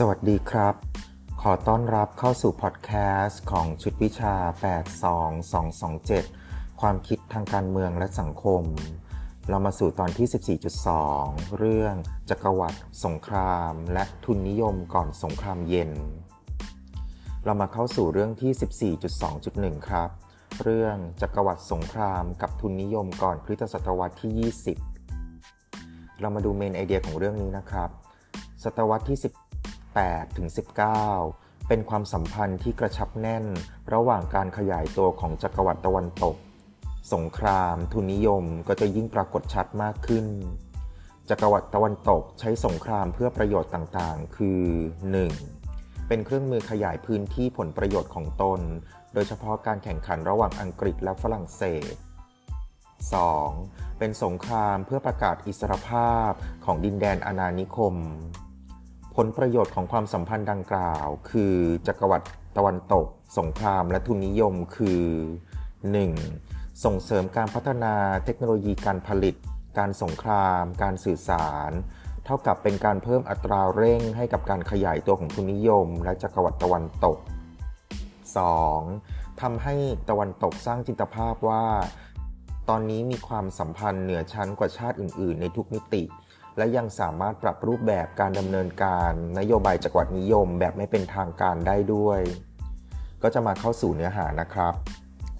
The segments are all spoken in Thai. สวัสดีครับขอต้อนรับเข้าสู่พอดแคสต์ของชุดวิชา 82227 ความคิดทางการเมืองและสังคมเรามาสู่ตอนที่ 14.2 เรื่องจักรวรรดิสงครามและทุนนิยมก่อนสงครามเย็นเรามาเข้าสู่เรื่องที่ 14.2.1 ครับเรื่องจักรวรรดิสงครามกับทุนนิยมก่อนคริสตศตวรรษที่ 20เรามาดูเมนไอเดียของเรื่องนี้นะครับศตวรรษที่18ถึง19เป็นความสัมพันธ์ที่กระชับแน่นระหว่างการขยายตัวของจักรวรรดิตะวันตกสงครามทุนนิยมก็จะยิ่งปรากฏชัดมากขึ้นจักรวรรดิตะวันตกใช้สงครามเพื่อประโยชน์ต่างๆคือ 1. เป็นเครื่องมือขยายพื้นที่ผลประโยชน์ของตนโดยเฉพาะการแข่งขันระหว่างอังกฤษและฝรั่งเศส 2. เป็นสงครามเพื่อประกาศอิสรภาพของดินแดนอาณานิคมผลประโยชน์ของความสัมพันธ์ดังกล่าวคือจักรวรรดิตะวันตกสงครามและทุนนิยมคือ 1. ส่งเสริมการพัฒนาเทคโนโลยีการผลิตการสงครามการสื่อสารเท่ากับเป็นการเพิ่มอัตราเร่งให้กับการขยายตัวของทุนนิยมและจักรวรรดิตะวันตก 2. ทำให้ตะวันตกสร้างจินตภาพว่าตอนนี้มีความสัมพันธ์เหนือชั้นกว่าชาติอื่นๆในทุกมิติและยังสามารถปรับรูปแบบการดำเนินการนโยบายจักรวรรดินิยมแบบไม่เป็นทางการได้ด้วยก็จะมาเข้าสู่เนื้อหานะครับ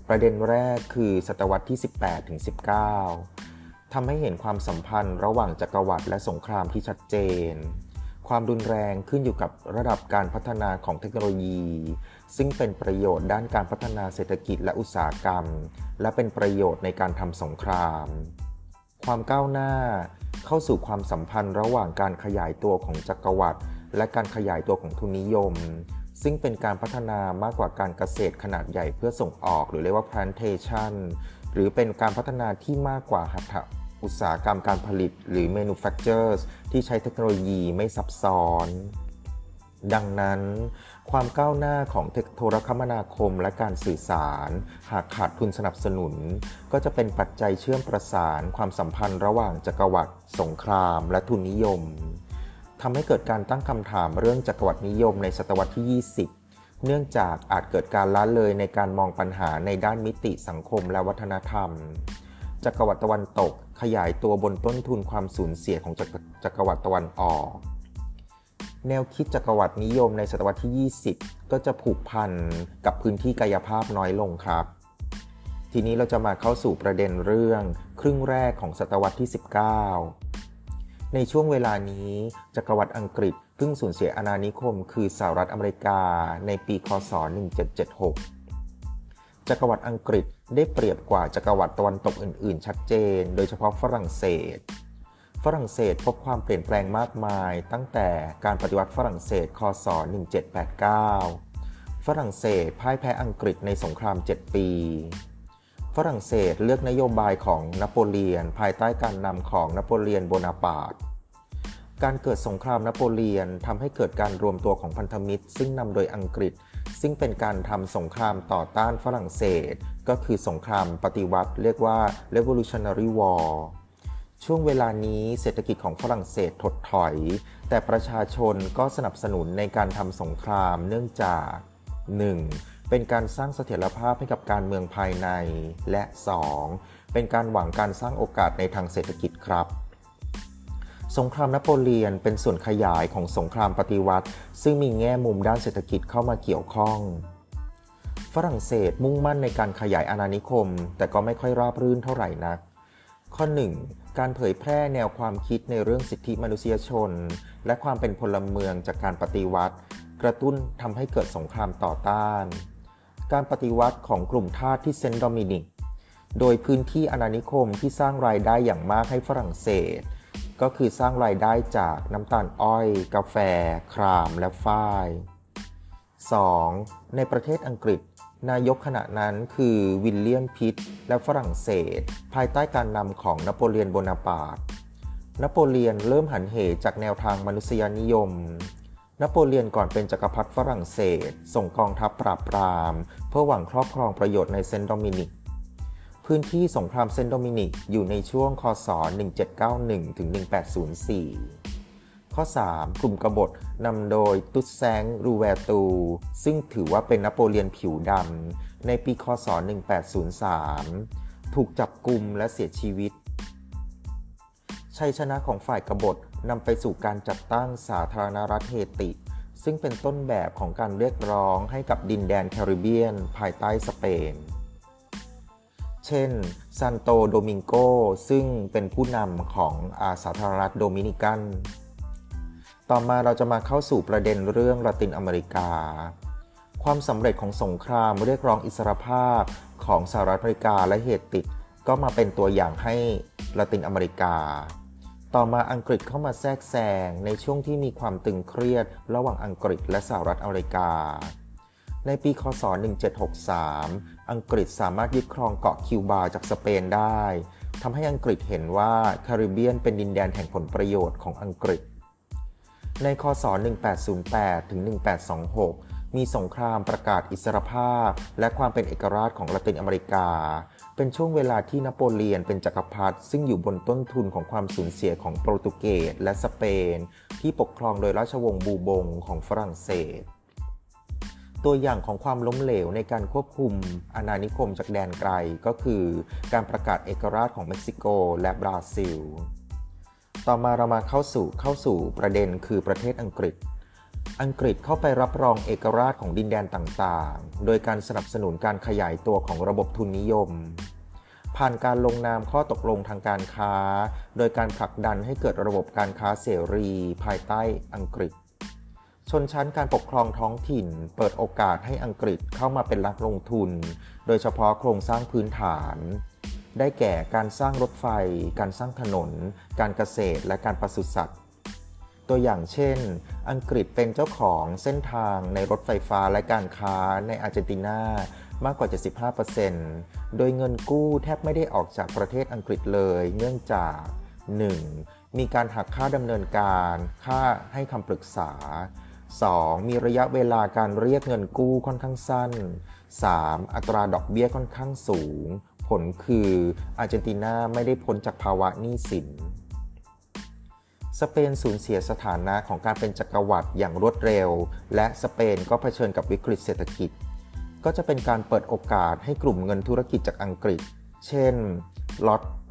ประเด็นแรกคือศตวรรษที่18ถึง19ทำให้เห็นความสัมพันธ์ระหว่างจักรวรรดิและสงครามที่ชัดเจนความรุนแรงขึ้นอยู่กับระดับการพัฒนาของเทคโนโลยีซึ่งเป็นประโยชน์ด้านการพัฒนาเศรษฐกิจและอุตสาหกรรมและเป็นประโยชน์ในการทำสงครามความก้าวหน้าเข้าสู่ความสัมพันธ์ระหว่างการขยายตัวของจักรวรรดิและการขยายตัวของทุนนิยมซึ่งเป็นการพัฒนามากกว่าการเกษตรขนาดใหญ่เพื่อส่งออกหรือเรียกว่า plantation หรือเป็นการพัฒนาที่มากกว่าหัตถอุตสาหกรรมการผลิตหรือ manufactures ที่ใช้เทคโนโลยีไม่ซับซ้อนดังนั้นความก้าวหน้าของโทรคมนาคมและการสื่อสารหากขาดทุนสนับสนุนก็จะเป็นปัจจัยเชื่อมประสานความสัมพันธ์ระหว่างจักรวรรดิสงครามและทุนนิยมทำให้เกิดการตั้งคำถามเรื่องจักรวรรดินิยมในศตวรรษที่20เนื่องจากอาจเกิดการละเลยในการมองปัญหาในด้านมิติสังคมและวัฒนธรรมจักรวรรดิตะวันตกขยายตัวบนต้นทุนความสูญเสียของจักรวรรดิตะวันออกแนวคิดจักรวรรดินิยมในศตวรรษที่20ก็จะผูกพันกับพื้นที่กายภาพน้อยลงครับทีนี้เราจะมาเข้าสู่ประเด็นเรื่องครึ่งแรกของศตวรรษที่19ในช่วงเวลานี้จักรวรรดิอังกฤษเพิ่งสูญเสียอาณานิคมคือสหรัฐอเมริกาในปีค.ศ. 1776จักรวรรดิอังกฤษได้เปรียบกว่าจักรวรรดิตะวันตกอื่นๆชัดเจนโดยเฉพาะฝรั่งเศสพบความเปลี่ยนแปลงมากมายตั้งแต่การปฏิวัติฝรั่งเศสค.ศ. 1789ฝรั่งเศสพ่ายแพ้อังกฤษในสงคราม7ปีฝรั่งเศสเลือกนโยบายของนโปเลียนภายใต้การนำของนโปเลียนโบนาปาร์ตการเกิดสงครามนโปเลียนทำให้เกิดการรวมตัวของพันธมิตรซึ่งนำโดยอังกฤษซึ่งเป็นการทำสงครามต่อต้านฝรั่งเศสก็คือสงครามปฏิวัติเรียกว่า Revolutionary Warช่วงเวลานี้เศรษฐกิจของฝรั่งเศสถดถอยแต่ประชาชนก็สนับสนุนในการทำสงครามเนื่องจาก 1. เป็นการสร้างเสถียรภาพให้กับการเมืองภายในและ 2. เป็นการหวังการสร้างโอกาสในทางเศรษฐกิจครับสงครามนโปเลียนเป็นส่วนขยายของสงครามปฏิวัติซึ่งมีแง่มุมด้านเศรษฐกิจเข้ามาเกี่ยวข้องฝรั่งเศสมุ่งมั่นในการขยายอาณานิคมแต่ก็ไม่ค่อยราบรื่นเท่าไหร่นักข้อ 1. การเผยแพร่แนวความคิดในเรื่องสิทธิมนุษยชนและความเป็นพลเมืองจากการปฏิวัติกระตุ้นทำให้เกิดสงครามต่อต้านการปฏิวัติของกลุ่มทาสที่เซนต์โดมินิกโดยพื้นที่อาณานิคมที่สร้างรายได้อย่างมากให้ฝรั่งเศสก็คือสร้างรายได้จากน้ำตาลอ้อยกาแฟครามและฝ้าย 2. ในประเทศอังกฤษนายกขณะนั้นคือวิลเลียมพิตและฝรั่งเศสภายใต้การนำของนโปเลียนโบนาปาร์ตนโปเลียนเริ่มหันเหจากแนวทางมนุษยนิยมนโปเลียนก่อนเป็นจักรพรรดิฝรั่งเศสส่งกองทัพปราบปรามเพื่อหวังครอบครองประโยชน์ในเซนต์โดมินิกพื้นที่สงครามเซนต์โดมินิกอยู่ในช่วงค.ศ. 1791 ถึง 1804 ข้อ3กลุ่มกบฏนำโดยตุสแซงรูแวตูซึ่งถือว่าเป็นนโปเลียนผิวดำในปีคศ1803ถูกจับกุมและเสียชีวิตชัยชนะของฝ่ายกบฏนำไปสู่การจัดตั้งสาธารณรัฐเฮติซึ่งเป็นต้นแบบของการเรียกร้องให้กับดินแดนแคริบเบียนภายใต้สเปนเช่นซานโตโดมิงโกซึ่งเป็นผู้นำของสาธารณรัฐโดมินิกันต่อมาเราจะมาเข้าสู่ประเด็นเรื่องละตินอเมริกาความสำเร็จของสงครามเรียกร้องอิสรภาพของสหรัฐอเมริกาและเฮติก็มาเป็นตัวอย่างให้ละตินอเมริกาต่อมาอังกฤษเข้ามาแทรกแซงในช่วงที่มีความตึงเครียดระหว่างอังกฤษและสหรัฐอเมริกาในปีคศ1763อังกฤษสามารถยึดครองเกาะคิวบาจากสเปนได้ทำให้อังกฤษเห็นว่าแคริบเบียนเป็นดินแดนแห่งผลประโยชน์ของอังกฤษในคศ1808ถึง1826มีสงครามประกาศอิสรภาพและความเป็นเอกราชของละตินอเมริกาเป็นช่วงเวลาที่นโปเลียนเป็นจักรพรรดิซึ่งอยู่บนต้นทุนของความสูญเสียของโปรตุเกสและสเปนที่ปกครองโดยราชวงศ์บูบงของฝรั่งเศสตัวอย่างของความล้มเหลวในการควบคุมอาณานิคมจากแดนไกลก็คือการประกาศเอกราชของเม็กซิโกและบราซิลต่อมาเรามาเข้าสู่ประเด็นคือประเทศอังกฤษอังกฤษเข้าไปรับรองเอกราชของดินแดนต่างๆโดยการสนับสนุนการขยายตัวของระบบทุนนิยมผ่านการลงนามข้อตกลงทางการค้าโดยการผลักดันให้เกิดระบบการค้าเสรีภายใต้อังกฤษชนชั้นการปกครองท้องถิ่นเปิดโอกาสให้อังกฤษเข้ามาเป็นนักลงทุนโดยเฉพาะโครงสร้างพื้นฐานได้แก่การสร้างรถไฟการสร้างถนนการเกษตรและการปศุสัตว์ตัวอย่างเช่นอังกฤษเป็นเจ้าของเส้นทางในรถไฟฟ้าและการค้าในอาร์เจนตินามากกว่า 75% โดยเงินกู้แทบไม่ได้ออกจากประเทศอังกฤษเลยเนื่องจาก 1. มีการหักค่าดำเนินการค่าให้คำปรึกษา 2. มีระยะเวลาการเรียกเงินกู้ค่อนข้างสั้น 3. อัตราดอกเบี้ยค่อนข้างสูงผลคืออาร์เจนตินาไม่ได้พ้นจากภาวะหนี้สินสเปนสูญเสียสถานะของการเป็นจักรวรรดิอย่างรวดเร็วและสเปนก็เผชิญกับวิกฤตเศรษฐกิจก็จะเป็นการเปิดโอกาสให้กลุ่มเงินธุรกิจจากอังกฤษเช่นล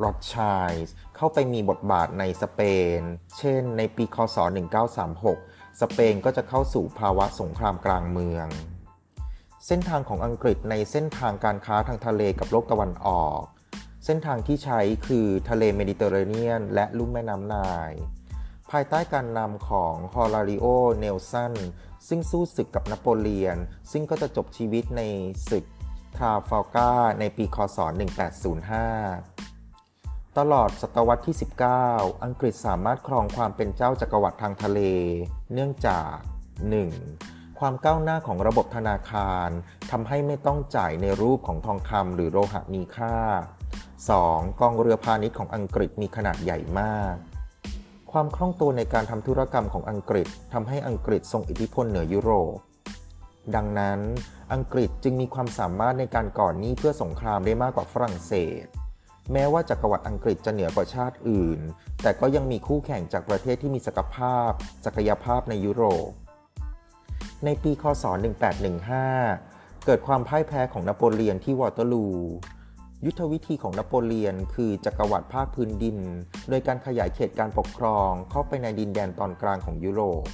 อตชัยส์เข้าไปมีบทบาทในสเปนเช่นในปีคศ1936สเปนก็จะเข้าสู่ภาวะสงครามกลางเมืองเส้นทางของอังกฤษในเส้นทางการค้าทางทะเลกับโลกตะวันออกเส้นทางที่ใช้คือทะเลเมดิเตอร์เรเนียนและลุ่มแม่น้ำไนล์ภายใต้การนำของฮอลาริโอเนลสันซึ่งสู้ศึกกับนโปเลียนซึ่งก็จะจบชีวิตในศึกทราฟัลการ์ในปีคศ1805ตลอดศตวรรษที่19อังกฤษสามารถครองความเป็นเจ้าจักรวรรดิทางทะเลเนื่องจาก 1.ความก้าวหน้าของระบบธนาคารทำให้ไม่ต้องจ่ายในรูปของทองคำหรือโลหะมีค่า 2. กองเรือพาณิชย์ของอังกฤษมีขนาดใหญ่มากความคล่องตัวในการทำธุรกรรมของอังกฤษทำให้อังกฤษทรงอิทธิพลเหนือยุโรปดังนั้นอังกฤษจึงมีความสามารถในการก่อหนี้เพื่อสงครามได้มากกว่าฝรั่งเศสแม้ว่าจักรวรรดิอังกฤษจะเหนือกว่าชาติอื่นแต่ก็ยังมีคู่แข่งจากประเทศที่มีศักยภาพในยุโรปในปีคศ1815เกิดความพ่ายแพ้ของนโปเลียนที่วอเตอร์ลูยุทธวิธีของนโปเลียนคือจักรวรรดิภาคพื้นดินโดยการขยายเขตการปกครองเข้าไปในดินแดนตอนกลางของยุโรป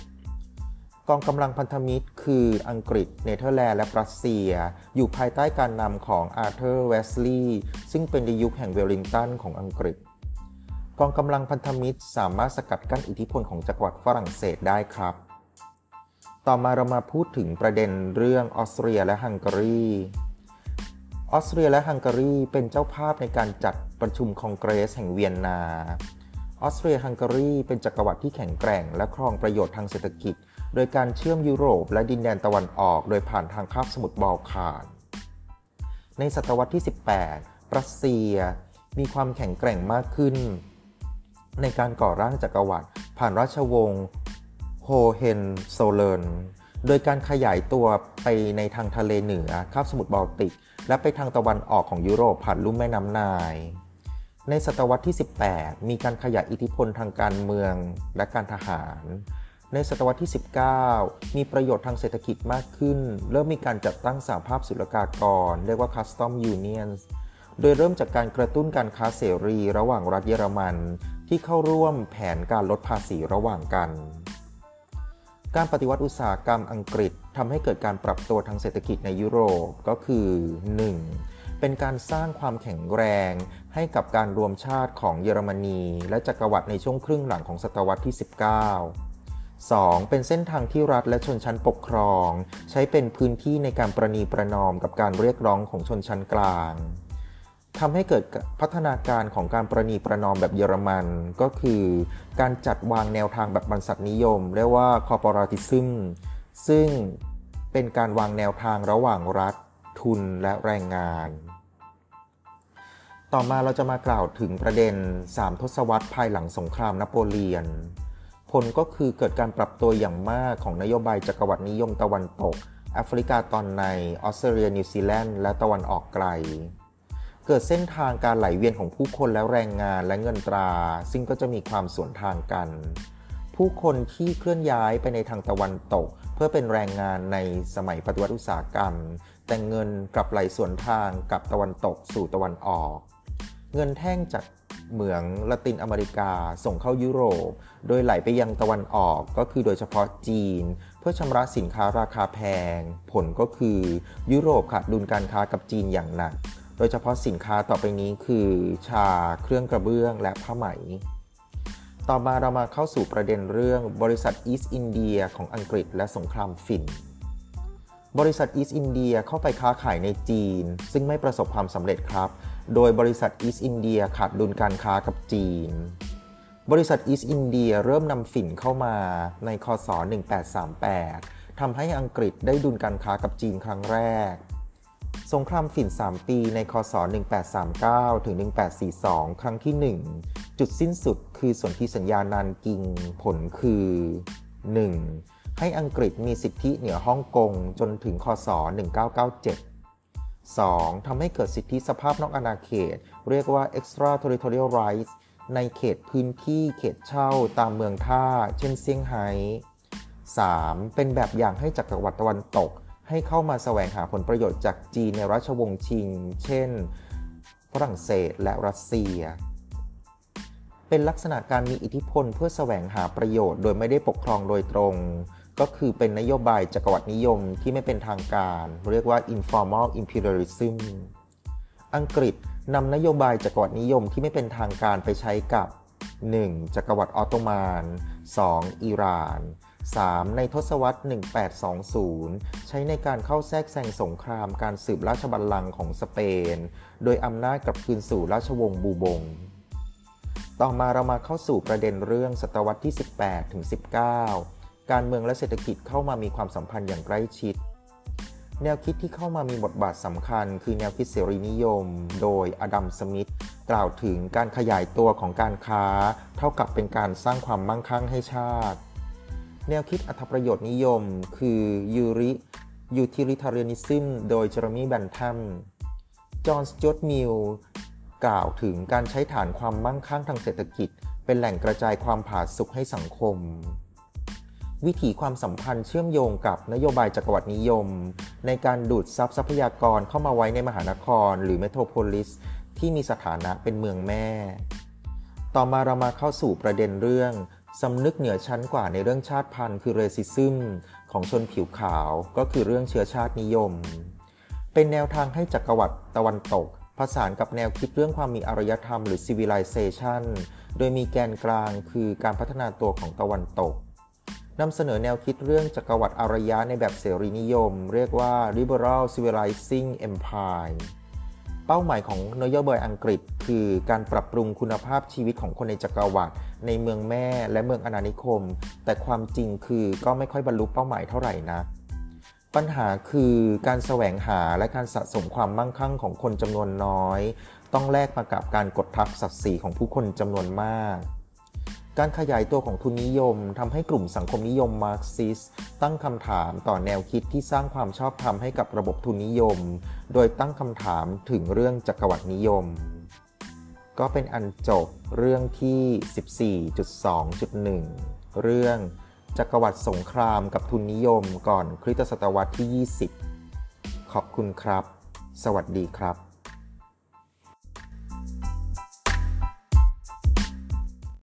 กองกำลังพันธมิตรคืออังกฤษเนเธอร์แลนด์และรัสเซียอยู่ภายใต้การนำของอาร์เธอร์เวสลีย์ซึ่งเป็นดิยุคแห่งเวลลิงตันของอังกฤษกองกำลังพันธมิตรสามารถสกัดกั้นอิทธิพลของจักรวรรดิฝรั่งเศสได้ครับต่อมาเรามาพูดถึงประเด็นเรื่องออสเตรียและฮังการีเป็นเจ้าภาพในการจัดประชุมคองเกรสแห่งเวียนนาออสเตรียฮังการีเป็นจักรวรรดิที่แข็งแกร่งและครองประโยชน์ทางเศรษฐกิจโดยการเชื่อมยุโรปและดินแดนตะวันออกโดยผ่านทางคาบสมุทรบอลข่านในศตวรรษที่18รัสเซียมีความแข็งแกร่งมากขึ้นในการก่อร่างจักรวรรดิผ่านราชวงศ์โฮเฮนโซเลิร์นโดยการขยายตัวไปในทางทะเลเหนือคาบสมุทรบอลติกและไปทางตะวันออกของยุโรปผ่านลุ่มแม่น้ำไนล์ ในศตวรรษที่18มีการขยายอิทธิพลทางการเมืองและการทหารในศตวรรษที่19มีประโยชน์ทางเศรษฐกิจมากขึ้นเริ่มมีการจัดตั้งสหภาพศุลกากรเรียกว่า Custom Unions โดยเริ่มจากการกระตุ้นการค้าเสรีระหว่างรัฐเยอรมันที่เข้าร่วมแผนการลดภาษีระหว่างกันการปฏิวัติอุตสาหกรรมอังกฤษทำให้เกิดการปรับตัวทางเศรษฐกิจในยุโรปก็คือ 1. เป็นการสร้างความแข็งแรงให้กับการรวมชาติของเยอรมนีและจักรวรรดิในช่วงครึ่งหลังของศตวรรษที่192. เป็นเส้นทางที่รัฐและชนชั้นปกครองใช้เป็นพื้นที่ในการประนีประนอมกับการเรียกร้องของชนชั้นกลางทำให้เกิดพัฒนาการของการประนีประนอมแบบเยอรมันก็คือการจัดวางแนวทางแบบบรรษัทนิยมเรียกว่า Corporatism ซึ่งเป็นการวางแนวทางระหว่างรัฐทุนและแรงงานต่อมาเราจะมากล่าวถึงประเด็น3ทศวรรษภายหลังสงครามนโปเลียนผลก็คือเกิดการปรับตัวอย่างมากของนโยบายจักรวรรดินิยมตะวันตกแอฟริกาตอนในออสเตรเลียนิวซีแลนด์และตะวันออกไกลเกิดเส้นทางการไหลเวียนของผู้คนและแรงงานและเงินตราซึ่งก็จะมีความสวนทางกันผู้คนที่เคลื่อนย้ายไปในทางตะวันตกเพื่อเป็นแรงงานในสมัยปฏิวัติอุตสาหกรรมแต่เงินกลับไหลสวนทางกับตะวันตกสู่ตะวันออกเงินแท่งจากเหมืองละตินอเมริกาส่งเข้ายุโรปโดยไหลไปยังตะวันออกก็คือโดยเฉพาะจีนเพื่อชำระสินค้าราคาแพงผลก็คือยุโรปขาดดุลการค้ากับจีนอย่างหนักโดยเฉพาะสินค้าต่อไปนี้คือชาเครื่องกระเบื้องและผ้าไหมต่อมาเรามาเข้าสู่ประเด็นเรื่องบริษัทอีสต์อินเดียของอังกฤษและสงครามฟินบริษัทอีสต์อินเดียเข้าไปค้าขายในจีนซึ่งไม่ประสบความสำเร็จครับโดยบริษัทอีสต์อินเดียขาดดุลการค้ากับจีนบริษัทอีสต์อินเดียเริ่มนำฝิ่นเข้ามาในคศ1838ทำให้อังกฤษได้ดุลการค้ากับจีนครั้งแรกสงครามฝิ่น3ปีในคศ1839ถึง1842ครั้งที่1จุดสิ้นสุดคือสนธิสัญญานานกิงผลคือ 1.ให้อังกฤษมีสิทธิเหนือฮ่องกงจนถึงคศ1997 2. ทำให้เกิดสิทธิสภาพนอกอาณาเขตเรียกว่า extraterritorial rights ในเขตพื้นที่เขตเช่าตามเมืองท่าเช่นเซี่ยงไฮ้ 3. เป็นแบบอย่างให้จักรวรรดิตะวันตกให้เข้ามาแสวงหาผลประโยชน์จากจีนในราชวงศ์ชิงเช่นฝรั่งเศสและรัสเซียเป็นลักษณะการมีอิทธิพลเพื่อแสวงหาประโยชน์โดยไม่ได้ปกครองโดยตรงก็คือเป็นนโยบายจักรวรรดินิยมที่ไม่เป็นทางการเรียกว่า informal imperialism อังกฤษนำนโยบายจักรวรรดินิยมที่ไม่เป็นทางการไปใช้กับ 1. จักรวรรดิออตโตมัน 2. อิหร่าน 3. ในทศวรรษ1820ใช้ในการเข้าแทรกแซงสงครามการสืบราชบัลลังก์ของสเปนโดยอำนาจกลับคืนสู่ราชวงศ์บูบงต่อมาเรามาเข้าสู่ประเด็นเรื่องศตวรรษที่18ถึง19การเมืองและเศรษฐกิจเข้ามามีความสัมพันธ์อย่างใกล้ชิดแนวคิดที่เข้ามามีบทบาทสำคัญคือแนวคิดเสรีนิยมโดยอดัมสมิธกล่าวถึงการขยายตัวของการค้าเท่ากับเป็นการสร้างความมั่งคั่งให้ชาติแนวคิดอรรถประโยชน์นิยมคือยูทิลิเทเรียนิซึมโดยเจอร์มี่แบนทัมจอห์น สจ๊วต มิลกล่าวถึงการใช้ฐานความมั่งคั่งทางเศรษฐกิจเป็นแหล่งกระจายความผาสุกให้สังคมวิถีความสัมพันธ์เชื่อมโยงกับนโยบายจักรวรรดินิยมในการดูดซับทรัพยากรเข้ามาไว้ในมหานครหรือเมโทรโพลิสที่มีสถานะเป็นเมืองแม่ต่อมาเรามาเข้าสู่ประเด็นเรื่องสำนึกเหนือชั้นกว่าในเรื่องชาติพันธุ์คือเรซิซึมของชนผิวขาวก็คือเรื่องเชื้อชาตินิยมเป็นแนวทางให้จักรวรรดิตะวันตกผสานกับแนวคิดเรื่องความมีอารยธรรมหรือ civilization โดยมีแกนกลางคือการพัฒนาตัวของตะวันตกนำเสนอแนวคิดเรื่องจักรวรรดิอารยะในแบบเสรีนิยมเรียกว่า liberal civilizing empire เป้าหมายของนโยบายอังกฤษคือการปรับปรุงคุณภาพชีวิตของคนในจักรวรรดิในเมืองแม่และเมืองอาณานิคมแต่ความจริงคือก็ไม่ค่อยบรรลุเป้าหมายเท่าไหร่นะปัญหาคือการแสวงหาและการสะสมความมั่งคั่งของคนจำนวนน้อยต้องแลกมากับการกดทับศักดิ์ศรีของผู้คนจำนวนมากการขยายตัวของทุนนิยมทำให้กลุ่มสังคมนิยมมาร์กซิสต์ตั้งคำถามต่อแนวคิดที่สร้างความชอบธรรมให้กับระบบทุนนิยมโดยตั้งคำถามถึงเรื่องจักรวรรดินิยม ก็เป็นอันจบเรื่องที่ 14.2.1 เรื่องจักรวรรดิสงครามกับทุนนิยมก่อนคริสตศตวรรษที่ 20ขอบคุณครับสวัสดีครับ